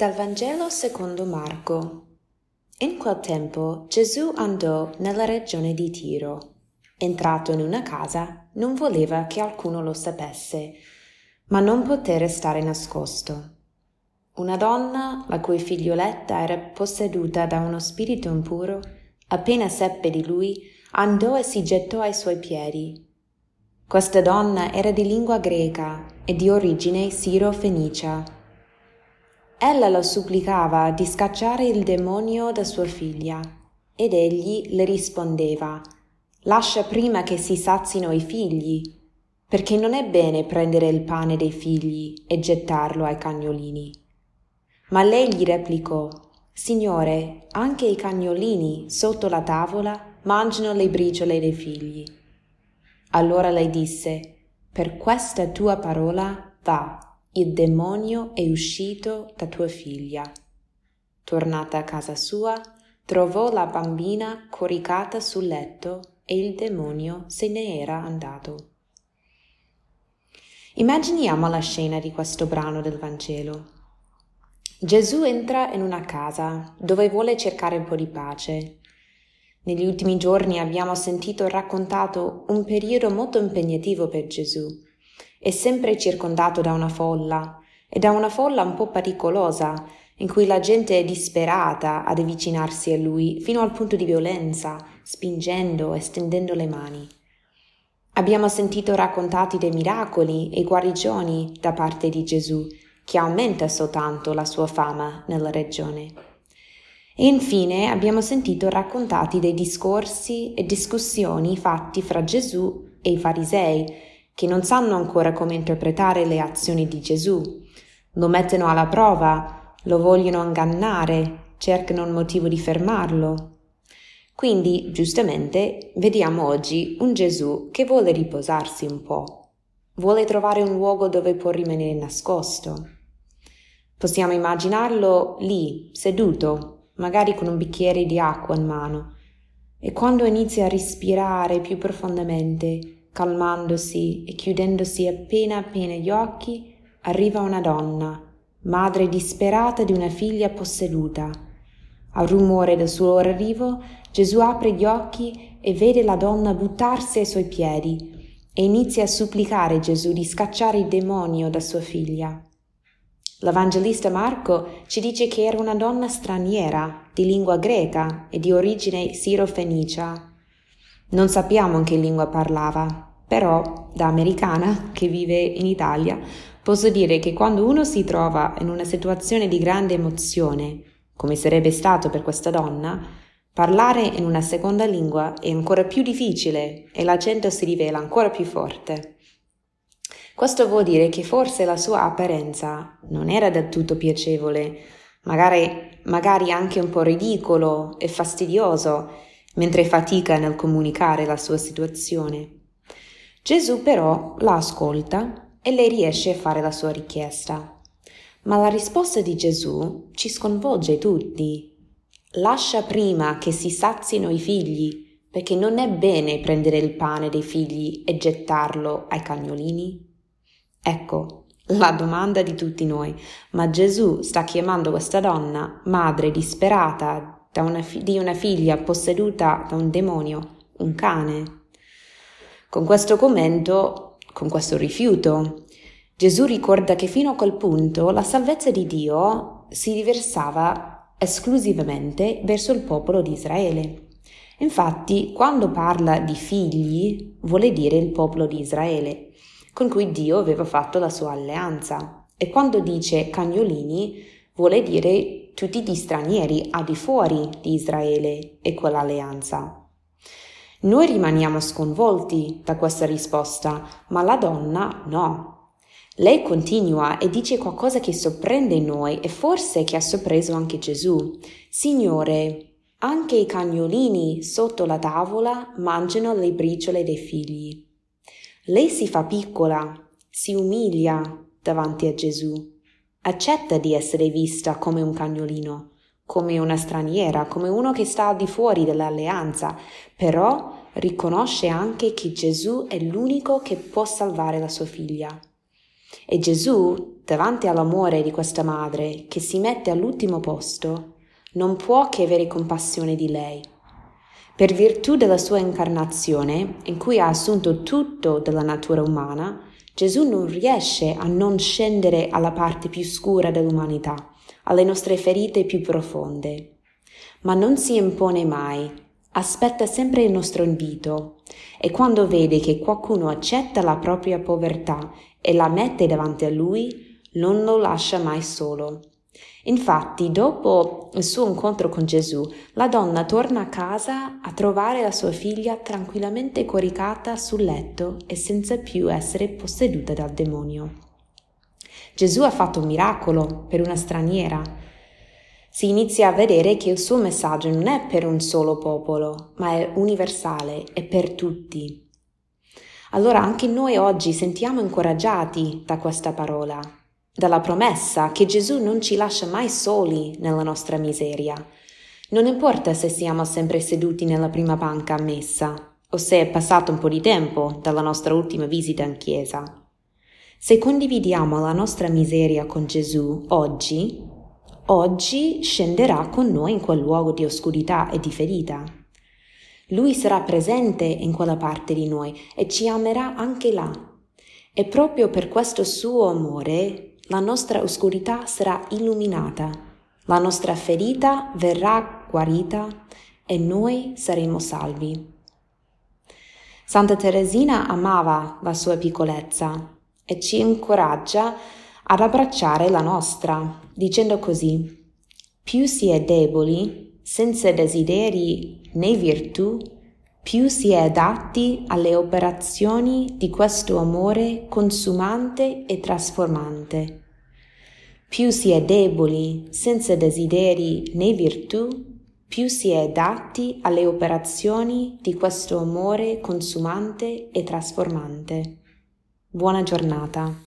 Dal Vangelo secondo Marco. In quel tempo Gesù andò nella regione di Tiro. Entrato in una casa, non voleva che alcuno lo sapesse, ma non poté restare nascosto. Una donna, la cui figlioletta era posseduta da uno spirito impuro, appena seppe di lui, andò e si gettò ai suoi piedi. Questa donna era di lingua greca e di origine siro-fenicia. Ella lo supplicava di scacciare il demonio da sua figlia, ed egli le rispondeva: «Lascia prima che si sazino i figli, perché non è bene prendere il pane dei figli e gettarlo ai cagnolini». Ma lei gli replicò: «Signore, anche i cagnolini sotto la tavola mangiano le briciole dei figli». Allora lei disse: «Per questa tua parola va. Il demonio è uscito da tua figlia». Tornata a casa sua, trovò la bambina coricata sul letto e il demonio se ne era andato. Immaginiamo la scena di questo brano del Vangelo. Gesù entra in una casa dove vuole cercare un po' di pace. Negli ultimi giorni abbiamo sentito raccontato un periodo molto impegnativo per Gesù. È sempre circondato da una folla, e da una folla un po' pericolosa, in cui la gente è disperata ad avvicinarsi a lui fino al punto di violenza, spingendo e stendendo le mani. Abbiamo sentito raccontati dei miracoli e guarigioni da parte di Gesù, che aumenta soltanto la sua fama nella regione. E infine abbiamo sentito raccontati dei discorsi e discussioni fatti fra Gesù e i farisei, che non sanno ancora come interpretare le azioni di Gesù. Lo mettono alla prova, lo vogliono ingannare, cercano un motivo di fermarlo. Quindi, giustamente, vediamo oggi un Gesù che vuole riposarsi un po', vuole trovare un luogo dove può rimanere nascosto. Possiamo immaginarlo lì, seduto, magari con un bicchiere di acqua in mano, e quando inizia a respirare più profondamente, calmandosi e chiudendosi appena gli occhi, arriva una donna, madre disperata di una figlia posseduta. Al rumore del suo arrivo, Gesù apre gli occhi e vede la donna buttarsi ai suoi piedi e inizia a supplicare Gesù di scacciare il demonio da sua figlia. L'Evangelista Marco ci dice che era una donna straniera, di lingua greca e di origine siro-fenicia. Non sappiamo in che lingua parlava, però da americana che vive in Italia posso dire che quando uno si trova in una situazione di grande emozione, come sarebbe stato per questa donna, parlare in una seconda lingua è ancora più difficile e l'accento si rivela ancora più forte. Questo vuol dire che forse la sua apparenza non era del tutto piacevole, magari anche un po' ridicolo e fastidioso, mentre fatica nel comunicare la sua situazione. Gesù però la ascolta e lei riesce a fare la sua richiesta. Ma la risposta di Gesù ci sconvolge tutti. Lascia prima che si sazino i figli, perché non è bene prendere il pane dei figli e gettarlo ai cagnolini. Ecco la domanda di tutti noi, ma Gesù sta chiamando questa donna, madre disperata di una figlia posseduta da un demonio, un cane. Con questo commento, con questo rifiuto, Gesù ricorda che fino a quel punto la salvezza di Dio si riversava esclusivamente verso il popolo di Israele. Infatti, quando parla di figli, vuole dire il popolo di Israele, con cui Dio aveva fatto la sua alleanza. E quando dice cagnolini, vuole dire tutti gli stranieri al di fuori di Israele e quell'alleanza. Noi rimaniamo sconvolti da questa risposta, ma la donna no. Lei continua e dice qualcosa che sorprende noi e forse che ha sorpreso anche Gesù. Signore, anche i cagnolini sotto la tavola mangiano le briciole dei figli. Lei si fa piccola, si umilia davanti a Gesù. Accetta di essere vista come un cagnolino, come una straniera, come uno che sta al di fuori dell'alleanza, però riconosce anche che Gesù è l'unico che può salvare la sua figlia. E Gesù, davanti all'amore di questa madre, che si mette all'ultimo posto, non può che avere compassione di lei. Per virtù della sua incarnazione, in cui ha assunto tutto della natura umana, Gesù non riesce a non scendere alla parte più scura dell'umanità, alle nostre ferite più profonde. Ma non si impone mai, aspetta sempre il nostro invito, e quando vede che qualcuno accetta la propria povertà e la mette davanti a lui, non lo lascia mai solo. Infatti, dopo il suo incontro con Gesù, la donna torna a casa a trovare la sua figlia tranquillamente coricata sul letto e senza più essere posseduta dal demonio. Gesù ha fatto un miracolo per una straniera. Si inizia a vedere che il suo messaggio non è per un solo popolo, ma è universale e per tutti. Allora anche noi oggi sentiamo incoraggiati da questa parola, dalla promessa che Gesù non ci lascia mai soli nella nostra miseria. Non importa se siamo sempre seduti nella prima banca a messa o se è passato un po' di tempo dalla nostra ultima visita in chiesa. Se condividiamo la nostra miseria con Gesù oggi scenderà con noi in quel luogo di oscurità e di ferita. Lui sarà presente in quella parte di noi e ci amerà anche là. E proprio per questo suo amore la nostra oscurità sarà illuminata, la nostra ferita verrà guarita e noi saremo salvi. Santa Teresina amava la sua piccolezza e ci incoraggia ad abbracciare la nostra, dicendo così: più si è deboli, senza desideri né virtù, più si è adatti alle operazioni di questo amore consumante e trasformante. Più si è deboli, senza desideri né virtù, più si è adatti alle operazioni di questo amore consumante e trasformante. Buona giornata.